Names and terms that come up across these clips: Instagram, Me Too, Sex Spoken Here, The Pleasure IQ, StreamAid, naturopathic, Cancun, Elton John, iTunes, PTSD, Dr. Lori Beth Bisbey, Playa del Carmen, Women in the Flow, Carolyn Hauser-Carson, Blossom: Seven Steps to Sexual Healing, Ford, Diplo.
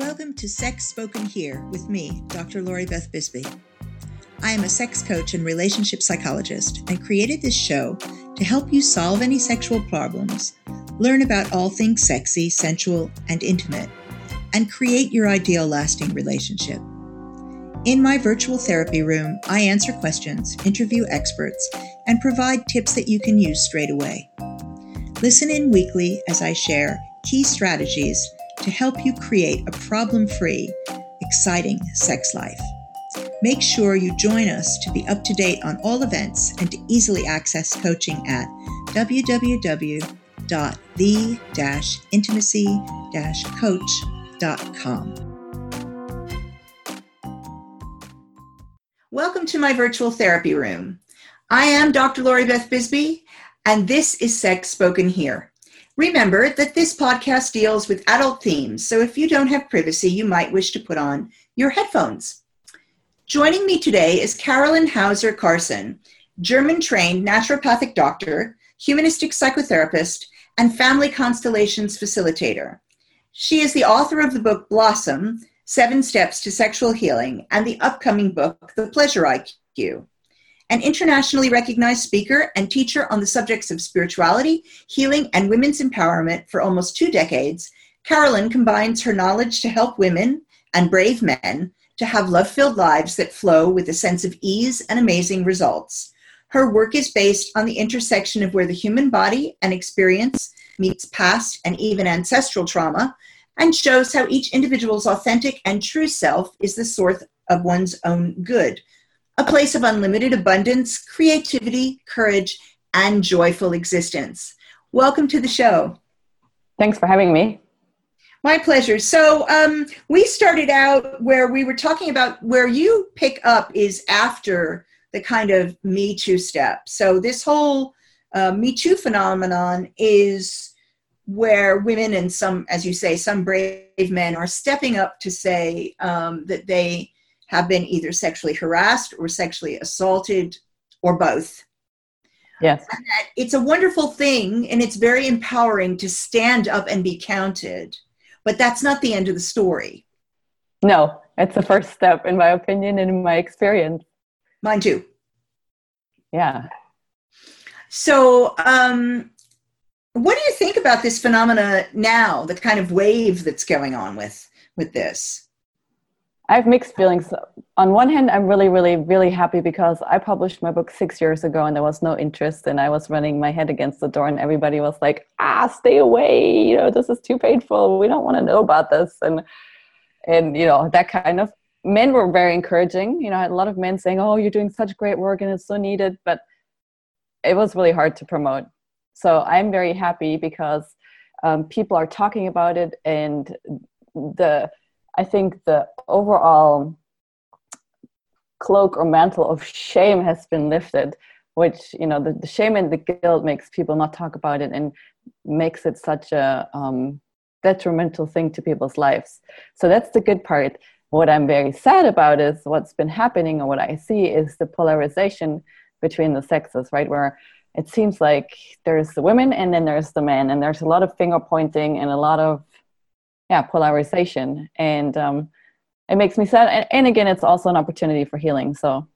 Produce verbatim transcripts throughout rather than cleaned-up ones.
Welcome to Sex Spoken Here with me, Doctor Lori Beth Bisbey. I am a sex coach and relationship psychologist and created this show to help you solve any sexual problems, learn about all things sexy, sensual, and intimate, and create your ideal lasting relationship. In my virtual therapy room, I answer questions, interview experts, and provide tips that you can use straight away. Listen in weekly as I share key strategies to help you create a problem-free, exciting sex life. Make sure you join us to be up to date on all events and to easily access coaching at w w w dot the dash intimacy dash coach dot com. Welcome to my virtual therapy room. I am Doctor Lori Beth Bisbey, and this is Sex Spoken Here. Remember that this podcast deals with adult themes, so if you don't have privacy, you might wish to put on your headphones. Joining me today is Carolyn Hauser-Carson, German-trained naturopathic doctor, humanistic psychotherapist, and family constellations facilitator. She is the author of the book Blossom: Seven Steps to Sexual Healing and the upcoming book The Pleasure I Q. An internationally recognized speaker and teacher on the subjects of spirituality, healing, and women's empowerment for almost two decades, Carolyn combines her knowledge to help women and brave men to have love-filled lives that flow with a sense of ease and amazing results. Her work is based on the intersection of where the human body and experience meets past and even ancestral trauma, and shows how each individual's authentic and true self is the source of one's own good, a place of unlimited abundance, creativity, courage, and joyful existence. Welcome to the show. Thanks for having me. My pleasure. So um, we started out where we were talking about where you pick up is after the kind of Me Too step. So this whole uh, Me Too phenomenon is where women and some, as you say, some brave men are stepping up to say um, that they have been either sexually harassed or sexually assaulted or both. Yes. And that it's a wonderful thing, and it's very empowering to stand up and be counted, but that's not the end of the story. No, it's the first step, in my opinion, and in my experience. Mine too. Yeah. So um, what do you think about this phenomena now, the kind of wave that's going on with, with this? I have mixed feelings. On one hand, I'm really, really, really happy because I published my book six years ago and there was no interest, and I was running my head against the door and everybody was like, ah, stay away. You know, this is too painful. We don't want to know about this. And, and, you know, that kind of, men were very encouraging. You know, I had a lot of men saying, oh, you're doing such great work and it's so needed, but it was really hard to promote. So I'm very happy because um, people are talking about it, and the, I think the overall cloak or mantle of shame has been lifted, which, you know, the, the shame and the guilt makes people not talk about it and makes it such a um, detrimental thing to people's lives. So that's the good part. What I'm very sad about is what's been happening, and what I see is the polarization between the sexes, right? Where it seems like there's the women and then there's the men, and there's a lot of finger pointing and a lot of Yeah, polarization. And um, it makes me sad. And, and again, it's also an opportunity for healing. So,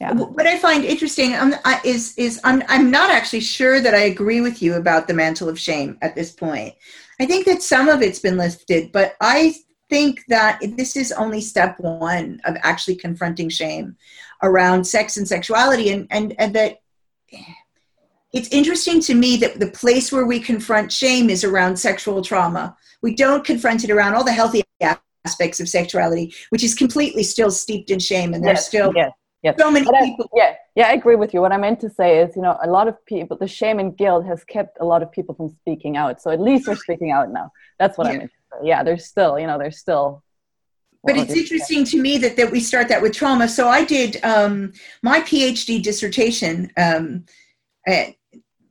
yeah. What I find interesting um, I, is is I'm I'm not actually sure that I agree with you about the mantle of shame at this point. I think that some of it's been lifted, but I think that this is only step one of actually confronting shame around sex and sexuality, and and, and that. It's interesting to me that the place where we confront shame is around sexual trauma. We don't confront it around all the healthy aspects of sexuality, which is completely still steeped in shame. And there's yes, still yes, yes. so many I, people. Yeah, yeah, I agree with you. What I meant to say is, you know, a lot of people, the shame and guilt has kept a lot of people from speaking out. So at least we're speaking out now. That's what yeah. I meant to say. Yeah, there's still, you know, there's still. But it's interesting to me that, that we start that with trauma. So I did um, my PhD dissertation, um, at,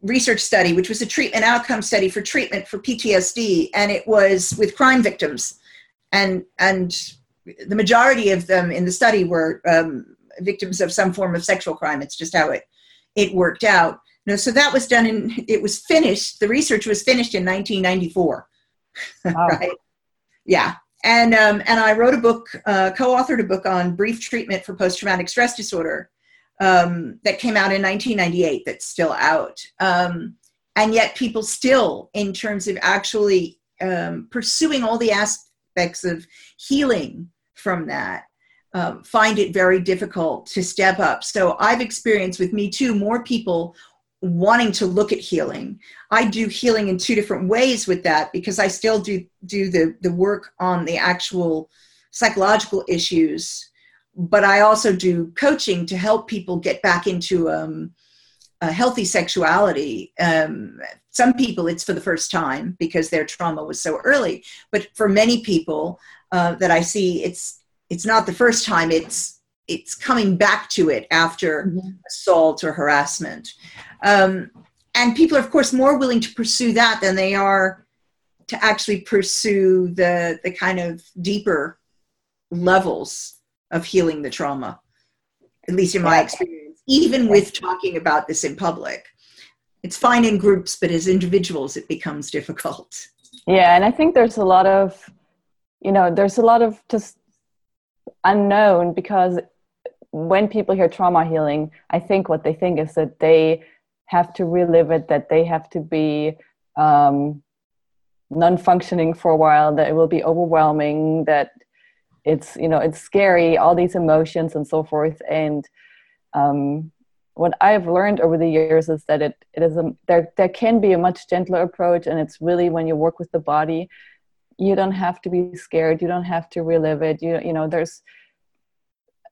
research study, which was a treatment outcome study for treatment for P T S D, and it was with crime victims, and and the majority of them in the study were um, victims of some form of sexual crime. It's just how it it worked out. You know, so that was done in, it was finished, the research was finished in nineteen ninety-four. Wow. Right? Yeah. And um, and I wrote a book, uh, co-authored a book on brief treatment for post-traumatic stress disorder um, that came out in nineteen ninety-eight that's still out. Um, and yet people still, in terms of actually um, pursuing all the aspects of healing from that, um, find it very difficult to step up. So I've experienced with Me Too more people wanting to look at healing. I do healing in two different ways with that, because I still do do the, the work on the actual psychological issues, but I also do coaching to help people get back into um, a healthy sexuality. Um, some people it's for the first time because their trauma was so early, but for many people uh, that I see, it's it's not the first time, it's it's coming back to it after mm-hmm. assault or harassment. Um, and people are, of course, more willing to pursue that than they are to actually pursue the, the kind of deeper levels of healing the trauma, at least in my experience, even with talking about this in public. It's fine in groups, but as individuals, it becomes difficult. Yeah, and I think there's a lot of, you know, there's a lot of just unknown, because when people hear trauma healing, I think what they think is that they have to relive it, that they have to be um, non-functioning for a while, that it will be overwhelming, that it's, you know, it's scary, all these emotions and so forth. And um, what I've learned over the years is that it it is a, there there can be a much gentler approach, and it's really when you work with the body, you don't have to be scared. You don't have to relive it. You you know, there's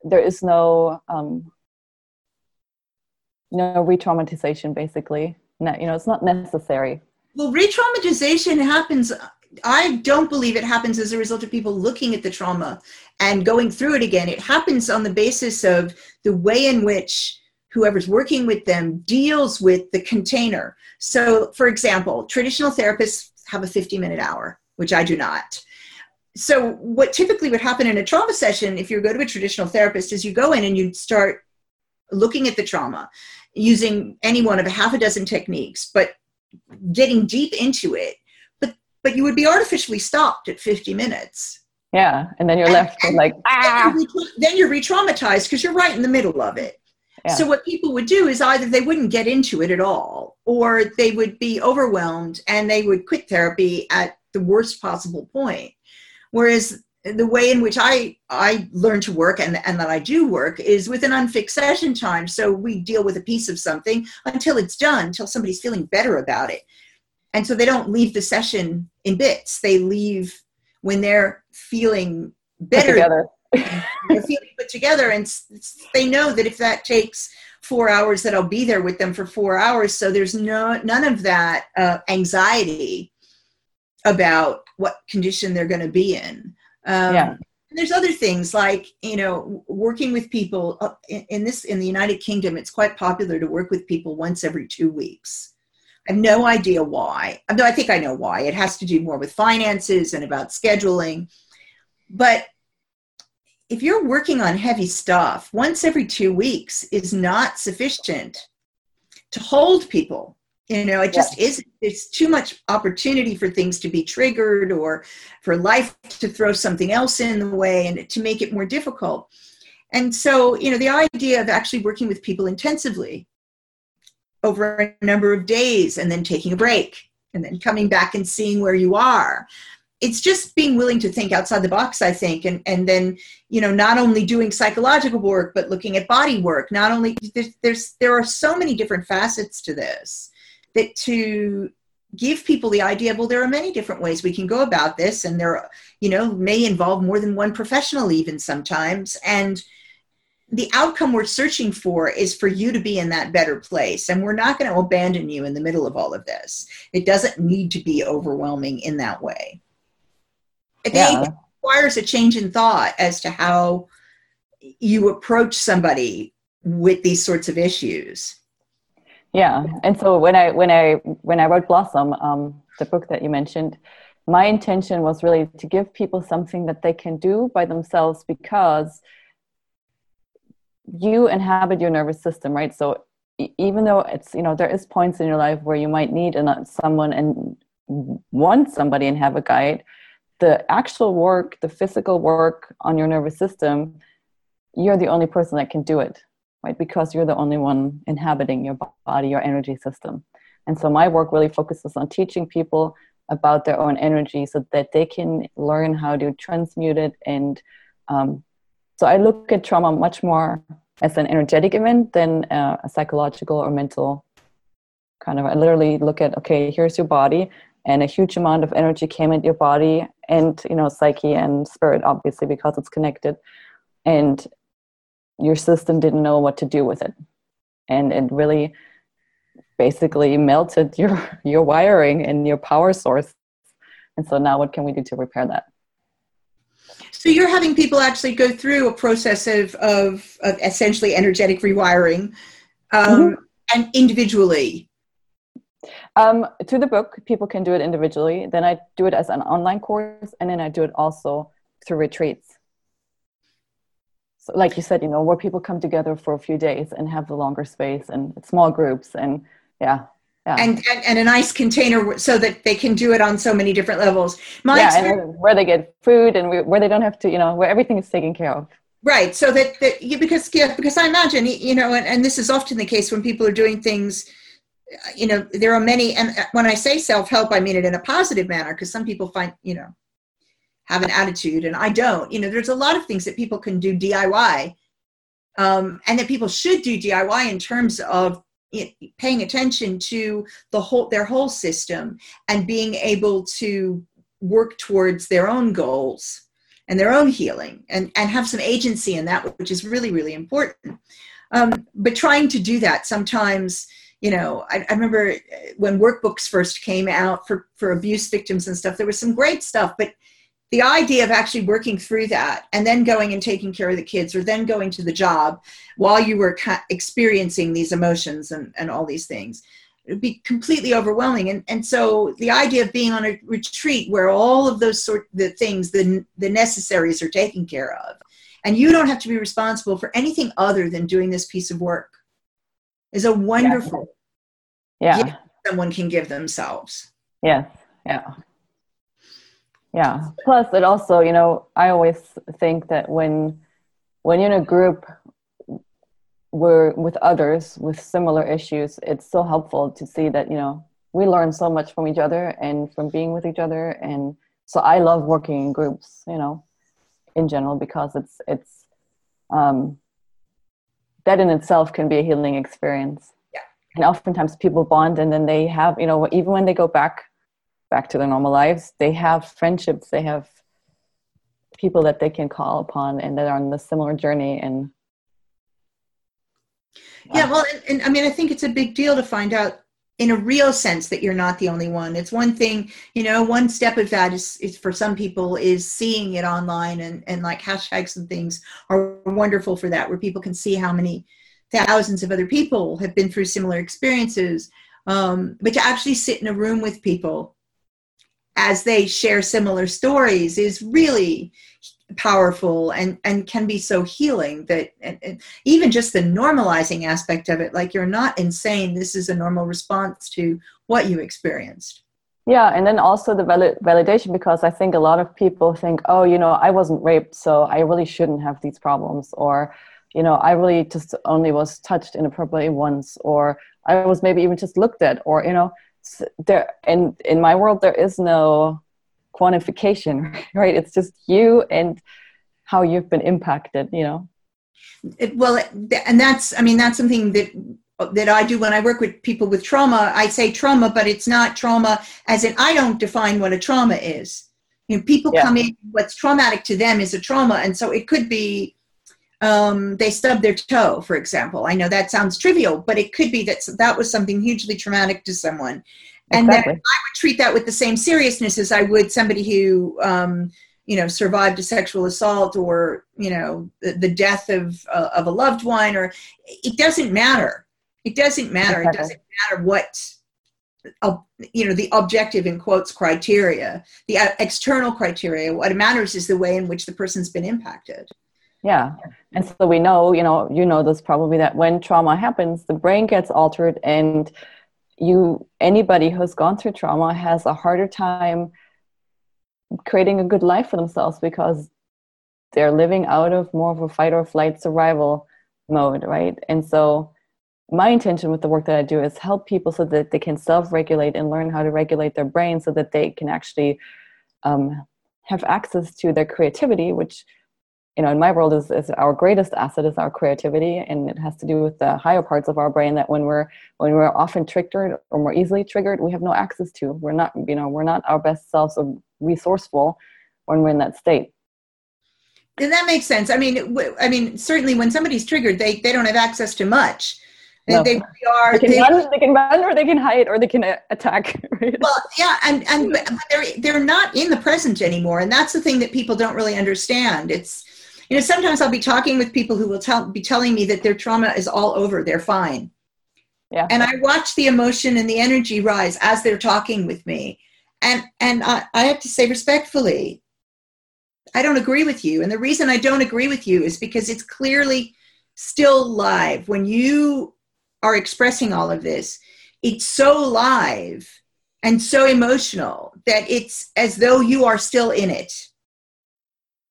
there is no um, no re-traumatization, basically. No, you know, it's not necessary. Well, re-traumatization happens. I don't believe it happens as a result of people looking at the trauma and going through it again. It happens on the basis of the way in which whoever's working with them deals with the container. So, for example, traditional therapists have a fifty-minute hour, which I do not. So what typically would happen in a trauma session, if you go to a traditional therapist, is you go in and you start looking at the trauma using any one of a half a dozen techniques, but getting deep into it. But but you would be artificially stopped at fifty minutes. Yeah, and then you're and, left with like, ah! Then you're re-traumatized because you're right in the middle of it. Yeah. So what people would do is either they wouldn't get into it at all, or they would be overwhelmed and they would quit therapy at the worst possible point. Whereas the way in which I, I learn to work and, and that I do work is with an unfixed session time. So we deal with a piece of something until it's done, until somebody's feeling better about it. And so they don't leave the session in bits. They leave when they're feeling better. Put together. They're feeling put together. And they know that if that takes four hours, that I'll be there with them for four hours. So there's no none of that uh, anxiety about what condition they're going to be in. Um, yeah. And there's other things like, you know, working with people uh, in, in this, in the United Kingdom, it's quite popular to work with people once every two weeks. I have no idea why. I mean, I think I know why. It has to do more with finances and about scheduling. But if you're working on heavy stuff, once every two weeks is not sufficient to hold people. You know, it just yes. isn't. It's too much opportunity for things to be triggered or for life to throw something else in the way and to make it more difficult. And so, you know, the idea of actually working with people intensively over a number of days and then taking a break and then coming back and seeing where you are. It's just being willing to think outside the box, I think. And, and then, you know, not only doing psychological work, but looking at body work. Not only there's, there's there are so many different facets to this. That to give people the idea, well, there are many different ways we can go about this, and there, are, you know, may involve more than one professional even sometimes. And the outcome we're searching for is for you to be in that better place, and we're not going to abandon you in the middle of all of this. It doesn't need to be overwhelming in that way. I think it requires a change in thought as to how you approach somebody with these sorts of issues. Yeah, and so when I when I when I wrote Blossom, um, the book that you mentioned, my intention was really to give people something that they can do by themselves, because you inhabit your nervous system, right? So even though it's, you know, there is points in your life where you might need someone and want somebody and have a guide, the actual work, the physical work on your nervous system, you're the only person that can do it, right? Because you're the only one inhabiting your body, your energy system. And so my work really focuses on teaching people about their own energy so that they can learn how to transmute it. And um, so I look at trauma much more as an energetic event than uh, a psychological or mental kind of. I literally look at, okay, here's your body, and a huge amount of energy came into your body and, you know, psyche and spirit, obviously, because it's connected. And your system didn't know what to do with it. And it really basically melted your, your wiring and your power source. And so now what can we do to repair that? So you're having people actually go through a process of, of, of essentially energetic rewiring um, mm-hmm. and individually. Um, through the book, people can do it individually. Then I do it as an online course, and then I do it also through retreats. So, like you said, you know, where people come together for a few days and have the longer space and small groups, and yeah, yeah, and and, and a nice container so that they can do it on so many different levels. My yeah, and where they get food and where they don't have to, you know, where everything is taken care of. Right. So that, that you because yeah, because I imagine, you know, and, and this is often the case when people are doing things. You know, there are many, and when I say self-help, I mean it in a positive manner, because some people find, you know, have an attitude, and I don't. You know, there's a lot of things that people can do D I Y, um, and that people should do D I Y in terms of, you know, paying attention to the whole, their whole system, and being able to work towards their own goals and their own healing, and, and have some agency in that, which is really, really important. Um, but trying to do that sometimes. You know, I, I remember when workbooks first came out for, for abuse victims and stuff, there was some great stuff, but the idea of actually working through that and then going and taking care of the kids, or then going to the job while you were ca- experiencing these emotions and, and all these things, it would be completely overwhelming. And and so the idea of being on a retreat where all of those sort the things, the the necessaries are taken care of, and you don't have to be responsible for anything other than doing this piece of work, is a wonderful yeah. gift someone can give themselves. Yes. Yeah. Yeah. Plus it also, you know, I always think that when, when you're in a group where with others with similar issues, it's so helpful to see that, you know, we learn so much from each other and from being with each other. And so I love working in groups, you know, in general, because it's, it's, um, that in itself can be a healing experience. Yeah. And oftentimes people bond, and then they have, you know, even when they go back, back to their normal lives, they have friendships, they have people that they can call upon and that are on the similar journey. And yeah, yeah well, and, and I mean, I think it's a big deal to find out in a real sense that you're not the only one. It's one thing, you know, one step of that is, is for some people is seeing it online, and, and like hashtags and things are wonderful for that, where people can see how many thousands of other people have been through similar experiences. Um, but to actually sit in a room with people as they share similar stories is really powerful, and, and can be so healing that, and, and even just the normalizing aspect of it, like you're not insane. This is a normal response to what you experienced. Yeah. And then also the valid, validation, because I think a lot of people think, oh, you know, I wasn't raped, so I really shouldn't have these problems. Or, you know, I really just only was touched inappropriately once, or I was maybe even just looked at, or, you know, there, and in my world, there is no quantification, right? It's just you and how you've been impacted, you know? It, well, and that's, I mean, that's something that that I do when I work with people with trauma. I say trauma, but it's not trauma as in, I don't define what a trauma is. You know, people yeah. come in, what's traumatic to them is a trauma. And so it could be, um, they stubbed their toe, for example. I know that sounds trivial, but it could be that that was something hugely traumatic to someone. And exactly. then I would treat that with the same seriousness as I would somebody who, um, you know, survived a sexual assault, or, you know, the, the death of uh, of a loved one, or it doesn't matter. It doesn't matter. Exactly. It doesn't matter what, uh, you know, the objective in quotes criteria, the external criteria. What matters is the way in which the person's been impacted. Yeah. And so we know, you know, you know this probably, that when trauma happens, the brain gets altered, and you, anybody who's gone through trauma has a harder time creating a good life for themselves because they're living out of more of a fight or flight survival mode, right? And so my intention with the work that I do is help people so that they can self-regulate and learn how to regulate their brain so that they can actually um, have access to their creativity, which, you know, in my world is, is our greatest asset is our creativity. And it has to do with the higher parts of our brain that when we're, when we're often triggered or more easily triggered, we have no access to. We're not, you know, we're not our best selves or resourceful when we're in that state. And that makes sense. I mean, w- I mean, certainly when somebody's triggered, they, they don't have access to much. No. They, they, are, they, can they, run, they can run or they can hide or they can uh, attack. Right? Well, yeah, and, and but they're, they're not in the present anymore. And that's the thing that people don't really understand. It's, you know, sometimes I'll be talking with people who will tell, be telling me that their trauma is all over. They're fine. Yeah. And I watch the emotion and the energy rise as they're talking with me. And, and I, I have to say respectfully, I don't agree with you. And the reason I don't agree with you is because it's clearly still live. When you are expressing all of this, it's so live and so emotional that it's as though you are still in it.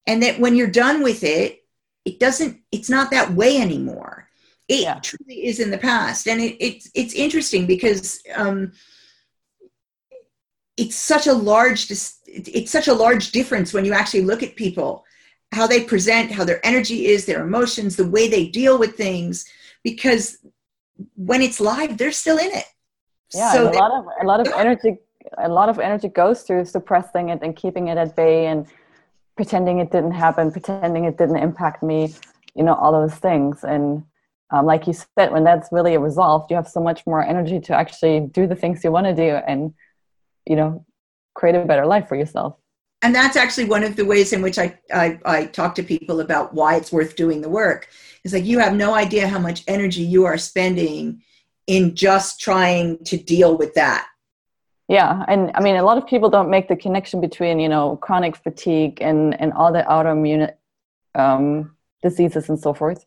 And that when you're done with it, it doesn't, it's not that way anymore. It yeah. truly is in the past. And it, it's, it's interesting because um, it's such a large, it's such a large difference when you actually look at people, how they present, how their energy is, their emotions, the way they deal with things, because when it's live, they're still in it. Yeah. So a lot of, a lot of energy, a lot of energy goes through suppressing it and keeping it at bay and pretending it didn't happen, pretending it didn't impact me, you know, all those things. And um, like you said, when that's really resolved, you have so much more energy to actually do the things you want to do and, you know, create a better life for yourself. And that's actually one of the ways in which I, I, I talk to people about why it's worth doing the work. It's like, you have no idea how much energy you are spending in just trying to deal with that. Yeah. And I mean, a lot of people don't make the connection between, you know, chronic fatigue and, and all the autoimmune um, diseases and so forth.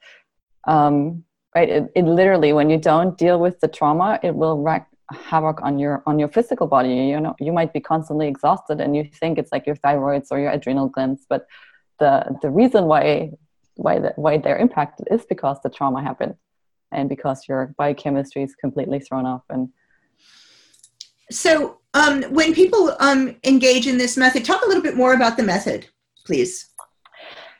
Um, right. It, it literally, when you don't deal with the trauma, it will wreak havoc on your, on your physical body. You know, you might be constantly exhausted and you think it's like your thyroids or your adrenal glands, but the, the reason why, why, the, why they're impacted is because the trauma happened and because your biochemistry is completely thrown off. And So um, when people um, engage in this method, talk a little bit more about the method, please.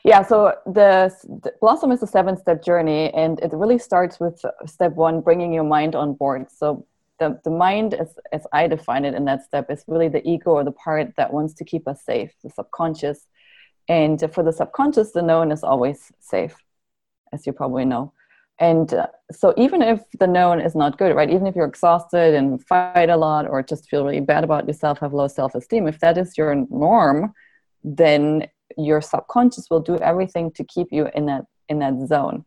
Yeah, so the, the Blossom is a seven-step journey, and it really starts with step one, bringing your mind on board. So the, the mind, as, as I define it in that step, is really the ego or the part that wants to keep us safe, the subconscious. And for the subconscious, the known is always safe, as you probably know. And uh, so even if the known is not good, right, even if you're exhausted and fight a lot or just feel really bad about yourself, have low self-esteem, if that is your norm, then your subconscious will do everything to keep you in that in that zone.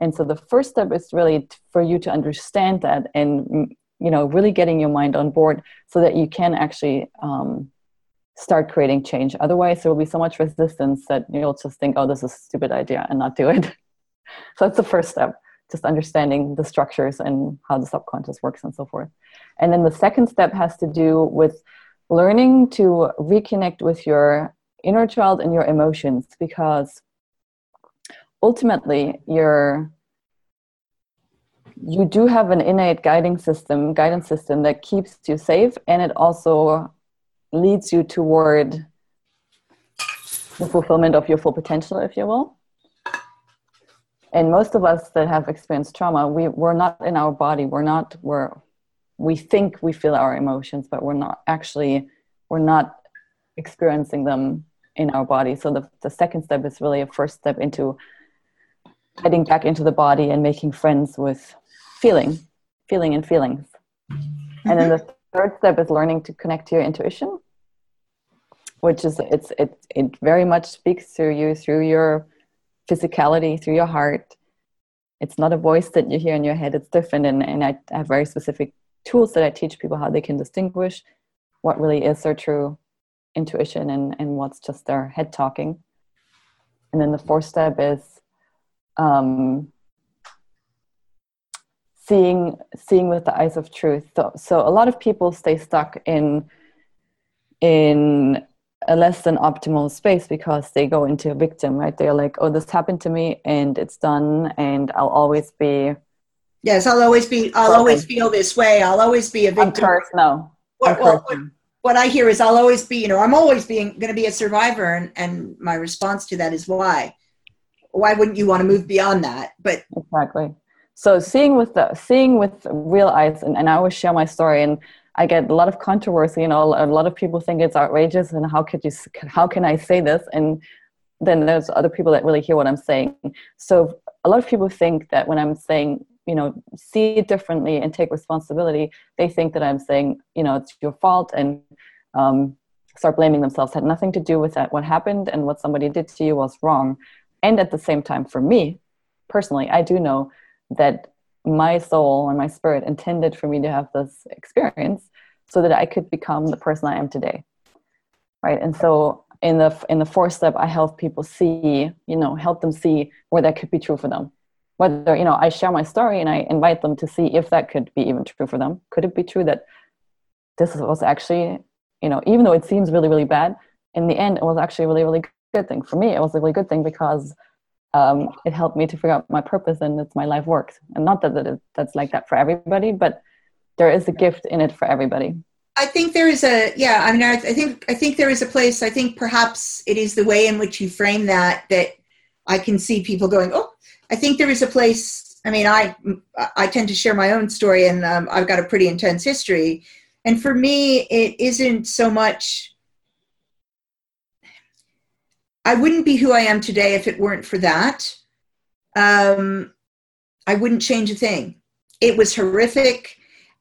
And so the first step is really t- for you to understand that and, you know, really getting your mind on board so that you can actually um, start creating change. Otherwise, there will be so much resistance that you'll just think, oh, this is a stupid idea and not do it. So that's the first step. Just understanding the structures and how the subconscious works and so forth. And then the second step has to do with learning to reconnect with your inner child and your emotions, because ultimately you're, you do have an innate guiding system, guidance system that keeps you safe, and it also leads you toward the fulfillment of your full potential, if you will. And most of us that have experienced trauma, we, we're not in our body. We're not, we're, we think we feel our emotions, but we're not actually, we're not experiencing them in our body. So the, the second step is really a first step into getting back into the body and making friends with feeling, feeling and feelings. Mm-hmm. And then the third step is learning to connect to your intuition, which is, it's it it very much speaks to you through your physicality, through your heart. It's not a voice that you hear in your head. It's different. And, and I have very specific tools that I teach people how they can distinguish what really is their true intuition and, and what's just their head talking. And then the fourth step is um, seeing seeing with the eyes of truth. So, so a lot of people stay stuck in in a less than optimal space because they go into a victim, right? They're like, oh, this happened to me and it's done and I'll always be. Yes, I'll always be, I'll always feel this way. I'll always be a victim. Cursed, no. What, well, what, what I hear is I'll always be, you know, I'm always being going to be a survivor. And, and my response to that is why? Why wouldn't you want to move beyond that? But exactly. So seeing with the seeing with real eyes, and, and I always share my story, and I get a lot of controversy. You know, a lot of people think it's outrageous, and how could you? How can I say this? And then there's other people that really hear what I'm saying. So a lot of people think that when I'm saying, you know, see it differently and take responsibility, they think that I'm saying, you know, it's your fault, and um, start blaming themselves. It had nothing to do with that. What happened and what somebody did to you was wrong. And at the same time, for me personally, I do know that my soul and my spirit intended for me to have this experience so that I could become the person I am today, right? And so in the in the fourth step, I help people see, you know, help them see where that could be true for them. Whether, you know, I share my story and I invite them to see if that could be even true for them. Could it be true that this was actually, you know, even though it seems really, really bad, in the end, it was actually really, really good thing. For me, it was a really good thing because Um, it helped me to figure out my purpose, and it's my life works. And not that, that it, that's like that for everybody, but there is a gift in it for everybody. I think there is a, yeah, I mean, I, I think, I think there is a place, I think perhaps it is the way in which you frame that, that I can see people going, oh, I think there is a place. I mean, I, I tend to share my own story, and um, I've got a pretty intense history. And for me, it isn't so much, I wouldn't be who I am today if it weren't for that. Um, I wouldn't change a thing. It was horrific,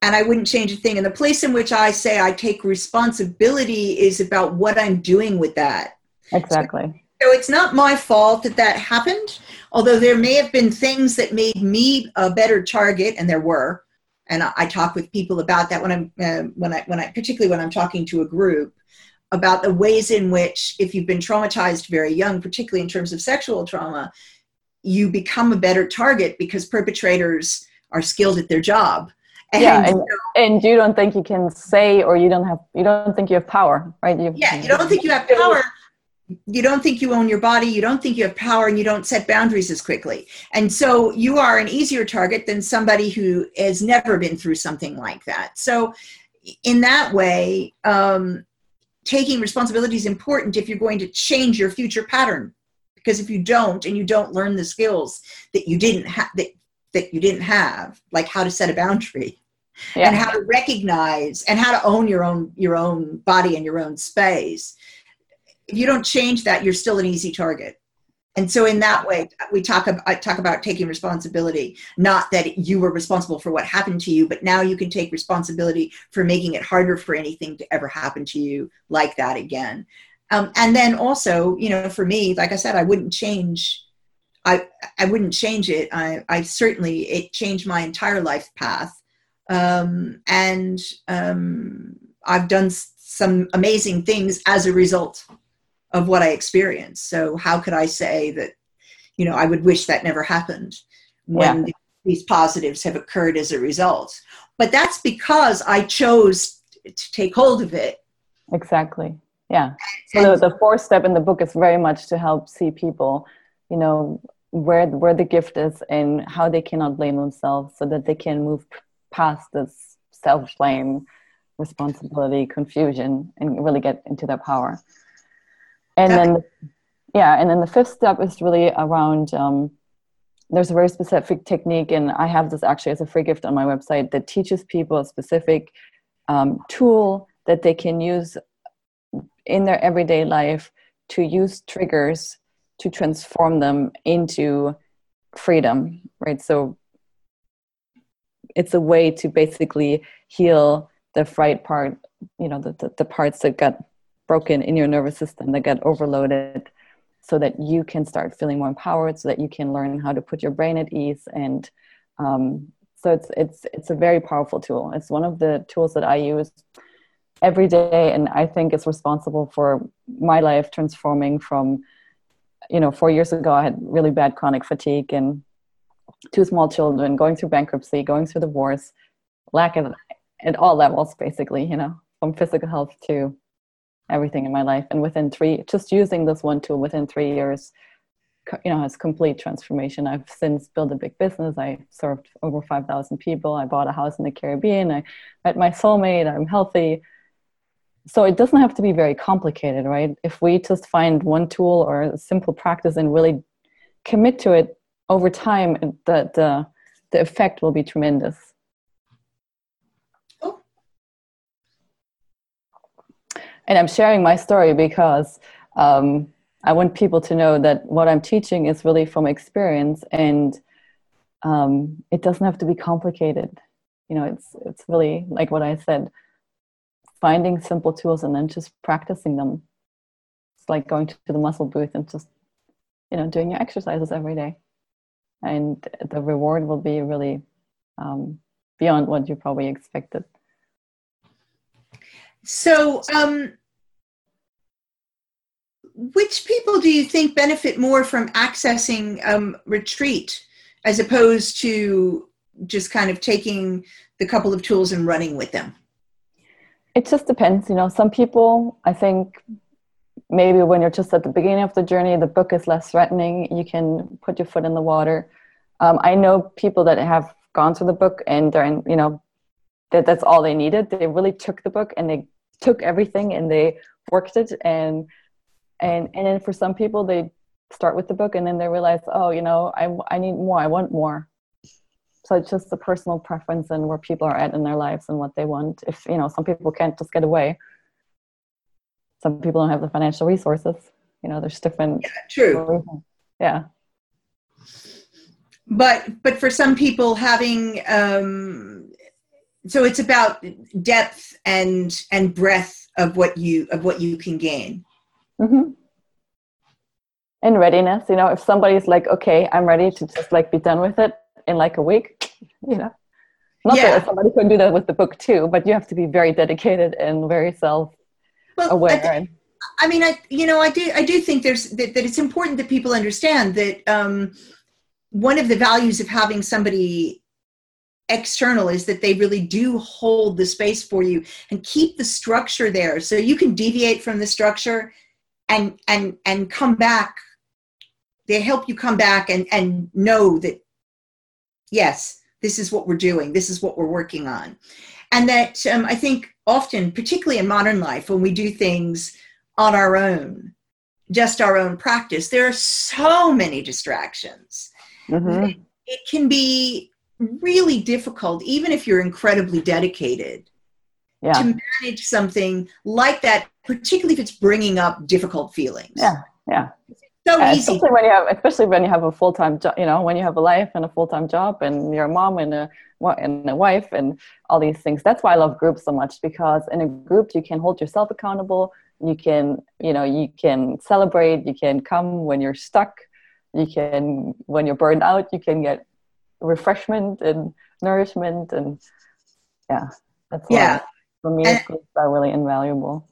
and I wouldn't change a thing. And the place in which I say I take responsibility is about what I'm doing with that. Exactly. So, so it's not my fault that that happened, although there may have been things that made me a better target, and there were. And I, I talk with people about that when I'm uh, when I when I particularly when I'm talking to a group, about the ways in which, if you've been traumatized very young, particularly in terms of sexual trauma, you become a better target because perpetrators are skilled at their job. And, yeah, and, and you don't think you can say, or you don't have, you don't think you have power, right? You've, yeah, you don't think you have power. You don't think you own your body. You don't think you have power, and you don't set boundaries as quickly. And so you are an easier target than somebody who has never been through something like that. So in that way, um, taking responsibility is important if you're going to change your future pattern, because if you don't, and you don't learn the skills that you didn't have, that, that you didn't have, like how to set a boundary, yeah, and how to recognize and how to own your own, your own body and your own space. If you don't change that, you're still an easy target. And so in that way, we talk about, I talk about taking responsibility, not that you were responsible for what happened to you, but now you can take responsibility for making it harder for anything to ever happen to you like that again. Um, and then also, you know, for me, like I said, I wouldn't change, I I wouldn't change it. I, I certainly, it changed my entire life path. Um, and um, I've done some amazing things as a result of what I experienced. So how could I say that, you know, I would wish that never happened when yeah. these positives have occurred as a result? But that's because I chose to take hold of it. Exactly. Yeah. So the, the fourth step in the book is very much to help see people, you know, where, where the gift is and how they cannot blame themselves so that they can move past this self-blame, responsibility, confusion, and really get into their power. And then, yeah, and then the fifth step is really around, um, there's a very specific technique, and I have this actually as a free gift on my website that teaches people a specific um, tool that they can use in their everyday life to use triggers to transform them into freedom, right? So it's a way to basically heal the fright part, you know, the, the, the parts that got broken in your nervous system, that got overloaded, so that you can start feeling more empowered, so that you can learn how to put your brain at ease. And um, so it's it's it's a very powerful tool. It's one of the tools that I use every day, and I think it's responsible for my life transforming from, you know, four years ago I had really bad chronic fatigue and two small children, going through bankruptcy, going through divorce, lack of at all levels, basically, you know, from physical health to everything in my life. And within three, just using this one tool, within three years, you know, has complete transformation. I've since built a big business. I served over five thousand people. I bought a house in the Caribbean. I met my soulmate. I'm healthy. So it doesn't have to be very complicated, right? If we just find one tool or a simple practice and really commit to it over time, the the, the effect will be tremendous. Cool. And I'm sharing my story because um, I want people to know that what I'm teaching is really from experience, and um, it doesn't have to be complicated. You know, it's it's really like what I said. Finding simple tools and then just practicing them. It's like going to the muscle booth and just, you know, doing your exercises every day. And the reward will be really um, beyond what you probably expected. So um, which people do you think benefit more from accessing um, retreat as opposed to just kind of taking the couple of tools and running with them? It just depends, you know, some people, I think maybe when you're just at the beginning of the journey, the book is less threatening. You can put your foot in the water. Um, I know people that have gone through the book and they're in, you know, that that's all they needed. They really took the book and they took everything and they worked it. And, and, and then for some people, they start with the book and then they realize, oh, you know, I, I need more. I want more. So it's just the personal preference and where people are at in their lives and what they want. If, you know, some people can't just get away. Some people don't have the financial resources. You know, there's different. Yeah, true. Yeah. But, but for some people having, um, so it's about depth and, and breadth of what you, of what you can gain. Mm-hmm. And readiness, you know, if somebody's like, okay, I'm ready to just like be done with it in like a week, you know, not yeah. that somebody could do that with the book too, but you have to be very dedicated and very self aware. Well, I, th- I mean, I, you know, I do, I do think there's that, that it's important that people understand that um, one of the values of having somebody external is that they really do hold the space for you and keep the structure there. So you can deviate from the structure and, and, and come back. They help you come back and, and know that, yes, this is what we're doing. This is what we're working on. And that um, I think often, particularly in modern life, when we do things on our own, just our own practice, there are so many distractions. Mm-hmm. It can be really difficult, even if you're incredibly dedicated, yeah. to manage something like that, particularly if it's bringing up difficult feelings. Yeah, yeah. So yeah, easy. Especially when you have, especially when you have a full-time job, you know, when you have a life and a full-time job and you're a mom and a, and a wife and all these things. That's why I love groups so much, because in a group, you can hold yourself accountable. You can, you know, you can celebrate, you can come when you're stuck, you can, when you're burned out, you can get refreshment and nourishment. And yeah, that's why yeah. for me, and- groups are really invaluable.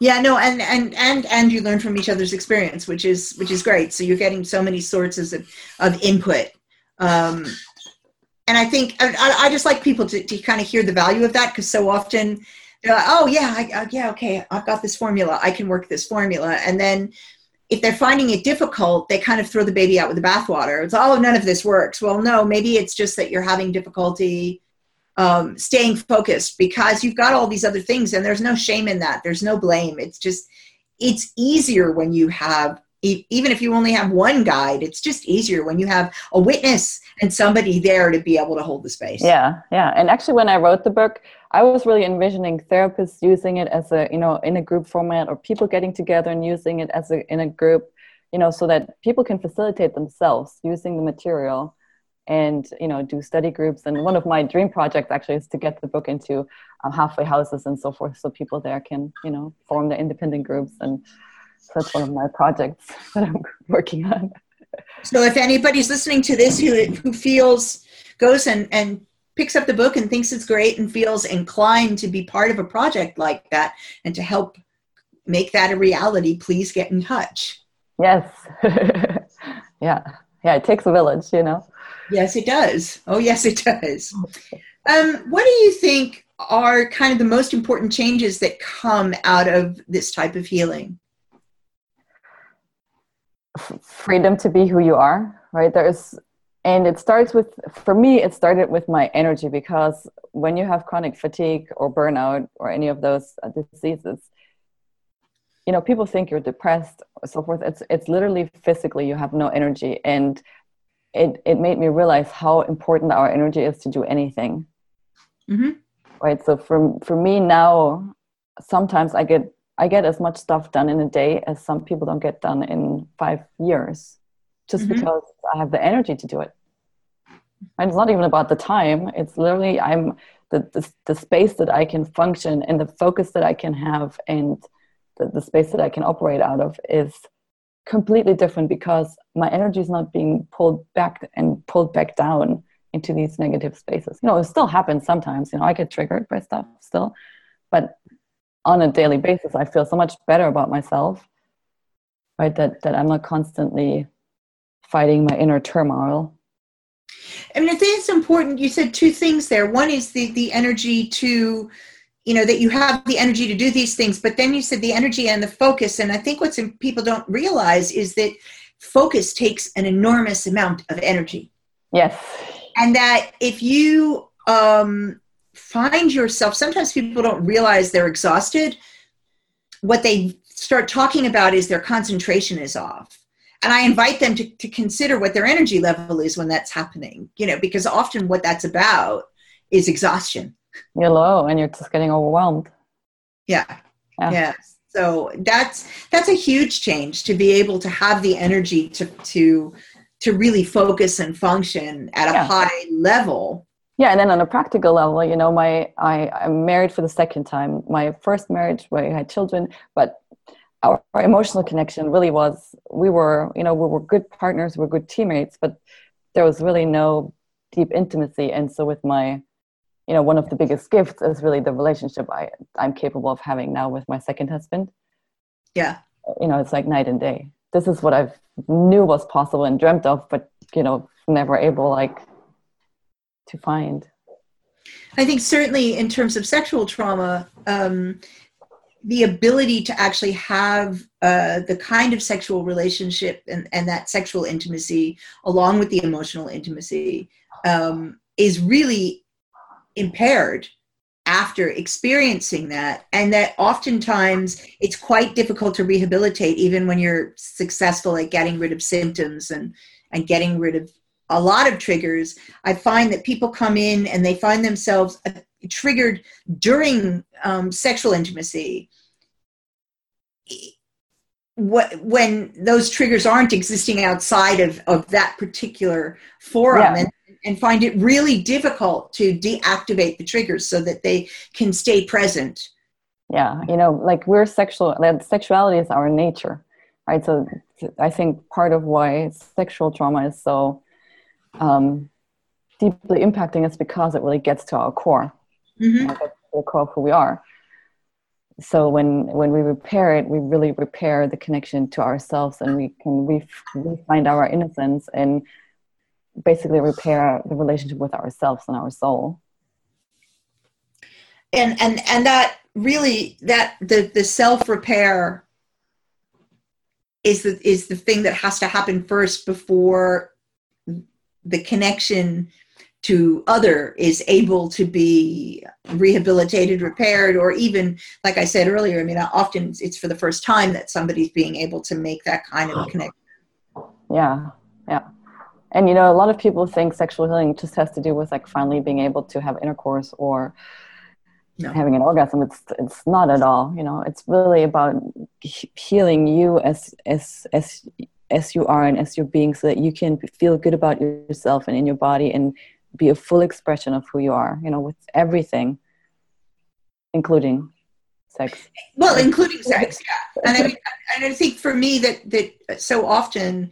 Yeah, no, and, and and and you learn from each other's experience, which is which is great. So you're getting so many sources of, of input. Um, and I think, I, I just like people to, to kind of hear the value of that, because so often they're like, oh, yeah, I, yeah, okay, I've got this formula. I can work this formula. And then if they're finding it difficult, they kind of throw the baby out with the bathwater. It's, oh, none of this works. Well, no, maybe it's just that you're having difficulty Um, staying focused because you've got all these other things, and there's no shame in that. There's no blame. It's just, it's easier when you have, e- even if you only have one guide, it's just easier when you have a witness and somebody there to be able to hold the space. Yeah. Yeah. And actually when I wrote the book, I was really envisioning therapists using it as a, you know, in a group format, or people getting together and using it as a, in a group, you know, so that people can facilitate themselves using the material. And, you know, do study groups. And one of my dream projects actually is to get the book into um, halfway houses and so forth, so people there can, you know, form their independent groups. And so that's one of my projects that I'm working on. So if anybody's listening to this who who feels, goes and, and picks up the book and thinks it's great and feels inclined to be part of a project like that and to help make that a reality, please get in touch. Yes. Yeah. Yeah, it takes a village, you know. Yes, it does. Oh, yes, it does. Um, what do you think are kind of the most important changes that come out of this type of healing? Freedom to be who you are, right? There is, and it starts with, for me, it started with my energy, because when you have chronic fatigue or burnout or any of those diseases, you know, people think you're depressed or so forth. It's it's literally physically you have no energy. And it, it made me realize how important our energy is to do anything. Mm-hmm. Right. So for, for me now, sometimes I get I get as much stuff done in a day as some people don't get done in five years just mm-hmm. because I have the energy to do it. And it's not even about the time. It's literally I'm the, the, the space that I can function and the focus that I can have and the, the space that I can operate out of is completely different because my energy is not being pulled back and pulled back down into these negative spaces. You know, it still happens sometimes. You know, I get triggered by stuff still, but on a daily basis, I feel so much better about myself, right? That, that I'm not constantly fighting my inner turmoil. I mean, I think it's important. You said two things there. One is the, the energy to, you know, that you have the energy to do these things, but then you said the energy and the focus. And I think what some people don't realize is that focus takes an enormous amount of energy. Yes. And that if you um, find yourself, sometimes people don't realize they're exhausted. What they start talking about is their concentration is off. And I invite them to, to consider what their energy level is when that's happening, you know, because often what that's about is exhaustion. You're low and you're just getting overwhelmed. Yeah. Yeah. yeah. So that's, that's a huge change to be able to have the energy to, to, to really focus and function at a yeah. high level. Yeah. And then on a practical level, you know, my, I, I'm married for the second time, my first marriage where I had children, but Our, our emotional connection really was, we were, you know, we were good partners, we were good teammates, but there was really no deep intimacy. And so with my, you know, one of the biggest gifts is really the relationship I, I'm capable of having now with my second husband. Yeah. You know, it's like night and day. This is what I knew was possible and dreamt of, but, you know, never able like to find. I think certainly in terms of sexual trauma, um, the ability to actually have uh, the kind of sexual relationship and, and that sexual intimacy along with the emotional intimacy um, is really impaired after experiencing that. And that oftentimes it's quite difficult to rehabilitate even when you're successful at getting rid of symptoms and, and getting rid of a lot of triggers. I find that people come in and they find themselves a, triggered during um, sexual intimacy, what, when those triggers aren't existing outside of, of that particular forum yeah. and, and find it really difficult to deactivate the triggers so that they can stay present. Yeah. You know, like we're sexual, that sexuality is our nature, right? So I think part of why sexual trauma is so um, deeply impacting is because it really gets to our core. Mm-hmm. The core of who we are. So when when we repair it, we really repair the connection to ourselves, and we can re- find our innocence and basically repair the relationship with ourselves and our soul. And and and that really that the the self repair is the is the thing that has to happen first before the connection to other is able to be rehabilitated, repaired, or even, like I said earlier, I mean, often it's for the first time that somebody's being able to make that kind of connection. Yeah, yeah. And, you know, a lot of people think sexual healing just has to do with, like, finally being able to have intercourse or no. having an orgasm. It's it's not at all, you know. It's really about healing you as as as as you are and as your being so that you can feel good about yourself and in your body and be a full expression of who you are, you know, with everything, including sex. Well, including sex, yeah. And I, mean, and I think for me that, that so often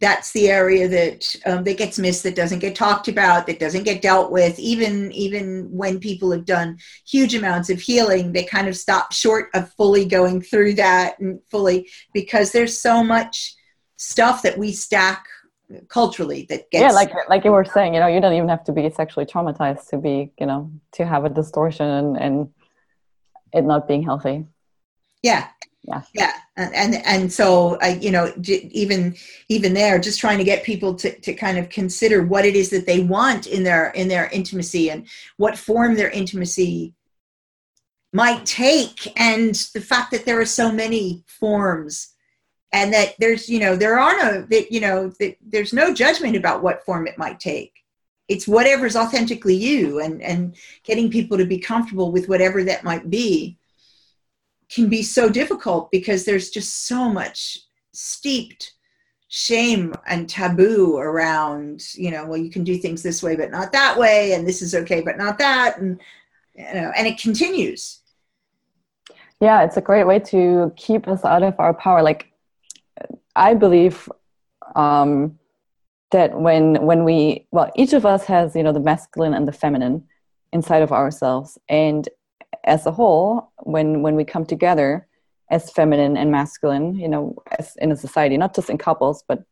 that's the area that um, that gets missed, that doesn't get talked about, that doesn't get dealt with. Even even when people have done huge amounts of healing, they kind of stop short of fully going through that and fully because there's so much stuff that we stack culturally that gets... Yeah, like like you were saying, you know, you don't even have to be sexually traumatized to be, you know, to have a distortion and, and it not being healthy. Yeah. Yeah. Yeah. And, and, and so, uh, you know, j- even, even there, just trying to get people to, to kind of consider what it is that they want in their, in their intimacy and what form their intimacy might take. And the fact that there are so many forms and that there's, you know, there are no, that, you know, that there's no judgment about what form it might take. It's whatever's authentically you, and, and getting people to be comfortable with whatever that might be can be so difficult because there's just so much steeped shame and taboo around, you know, well, you can do things this way, but not that way. And this is okay, but not that. And, you know, and it continues. Yeah. It's a great way to keep us out of our power. Like I believe, um, that when, when we, well, each of us has, you know, the masculine and the feminine inside of ourselves. And as a whole, when, when we come together as feminine and masculine, you know, as in a society, not just in couples, but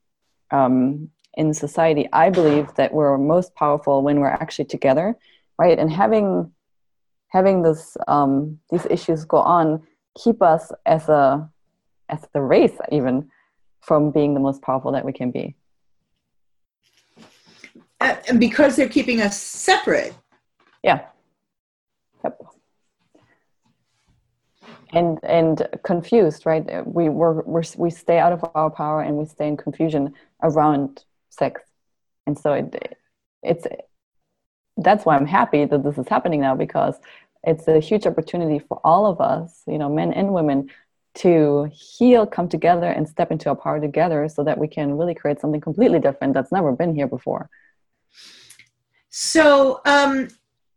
um, in society, I believe that we're most powerful when we're actually together, right? And having having this um, these issues go on keep us as a as the race even from being the most powerful that we can be. Uh, and because they're keeping us separate. Yeah. Yep. And and confused, right? We we're, we're, we stay out of our power and we stay in confusion around sex, and so it it's that's why I'm happy that this is happening now, because it's a huge opportunity for all of us, you know, men and women, to heal, come together, and step into our power together, so that we can really create something completely different that's never been here before. So, um,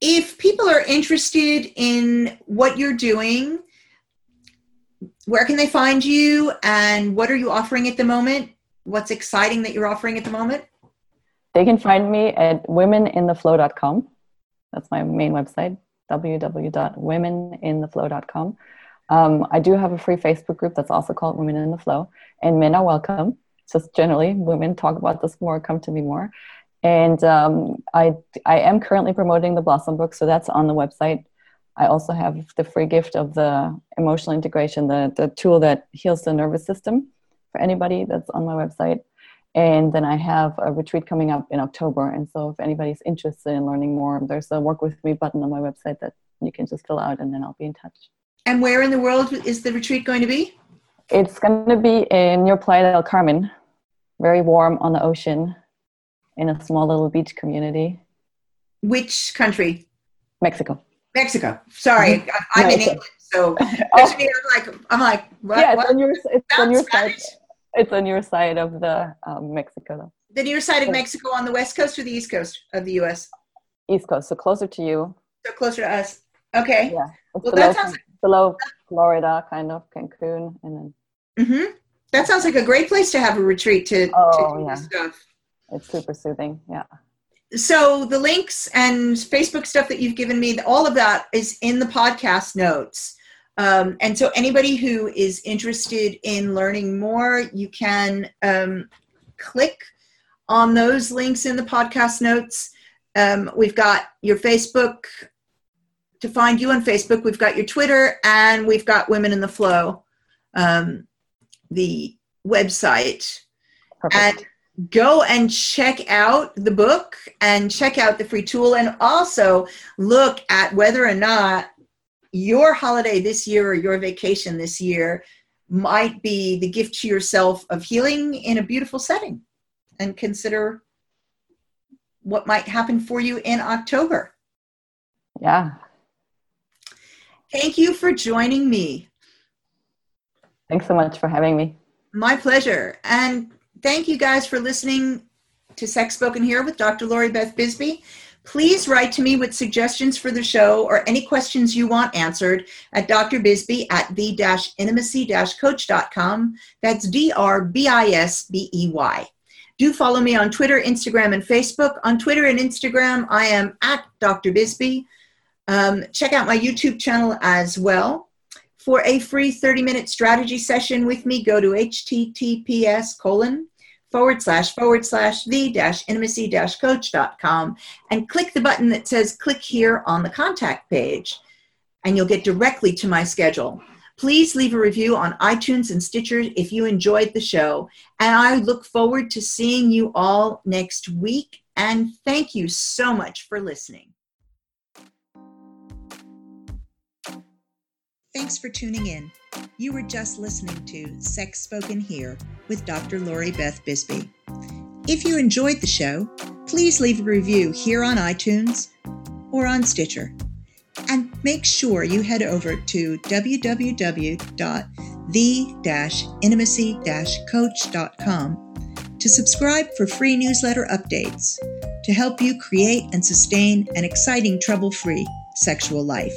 if people are interested in what you're doing, where can they find you, and what are you offering at the moment? What's exciting that you're offering at the moment? They can find me at women in the flow dot com. That's my main website, w w w dot women in the flow dot com. Um, I do have a free Facebook group that's also called Women in the Flow, and men are welcome. Just generally, women talk about this more, come to me more. And um, I, I am currently promoting the Blossom book, so that's on the website. I also have the free gift of the emotional integration, the, the tool that heals the nervous system for anybody, that's on my website. And then I have a retreat coming up in October. And so if anybody's interested in learning more, there's a work with me button on my website that you can just fill out, and then I'll be in touch. And where in the world is the retreat going to be? It's going to be in near Playa del Carmen, very warm on the ocean in a small little beach community. Which country? Mexico. Mexico. Sorry, I'm no, in England, so oh. like, I'm like, what, yeah, it's what? on your, it's on your side. It's on your side of the um, Mexico, though. The near side of Mexico, on the west coast or the east coast of the U S? East coast, so closer to you. So closer to us. Okay. Yeah. Well, below, that sounds like, below Florida, kind of Cancun, and then. Mm-hmm. That sounds like a great place to have a retreat to, oh, to do yeah. this stuff. It's super soothing. Yeah. So the links and Facebook stuff that you've given me, all of that is in the podcast notes. Um, and so anybody who is interested in learning more, you can um, click on those links in the podcast notes. Um, we've got your Facebook to find you on Facebook. We've got your Twitter, and we've got Women in the Flow, um, the website. Perfect. And go and check out the book and check out the free tool, and also look at whether or not your holiday this year or your vacation this year might be the gift to yourself of healing in a beautiful setting, and consider what might happen for you in October. Yeah. Thank you for joining me. Thanks so much for having me. My pleasure. And thank you guys for listening to Sex Spoken Here with Doctor Lori Beth Bisbey. Please write to me with suggestions for the show or any questions you want answered at d r bisbey at the dash intimacy dash coach dot com. That's D R B I S B E Y. Do follow me on Twitter, Instagram, and Facebook. On Twitter and Instagram, I am at Doctor Bisbey. Um, check out my YouTube channel as well. For a free thirty-minute strategy session with me, go to https colon forward slash forward slash the dash intimacy dash coach.com and click the button that says click here on the contact page, and you'll get directly to my schedule. Please leave a review on iTunes and Stitcher if you enjoyed the show. And I look forward to seeing you all next week. And thank you so much for listening. Thanks for tuning in. You were just listening to Sex Spoken Here with Doctor Lori Beth Bisbey. If you enjoyed the show, please leave a review here on iTunes or on Stitcher. And make sure you head over to w w w dot the dash intimacy dash coach dot com to subscribe for free newsletter updates to help you create and sustain an exciting, trouble-free sexual life.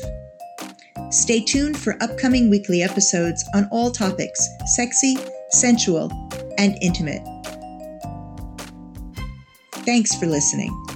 Stay tuned for upcoming weekly episodes on all topics, sexy, sensual, and intimate. Thanks for listening.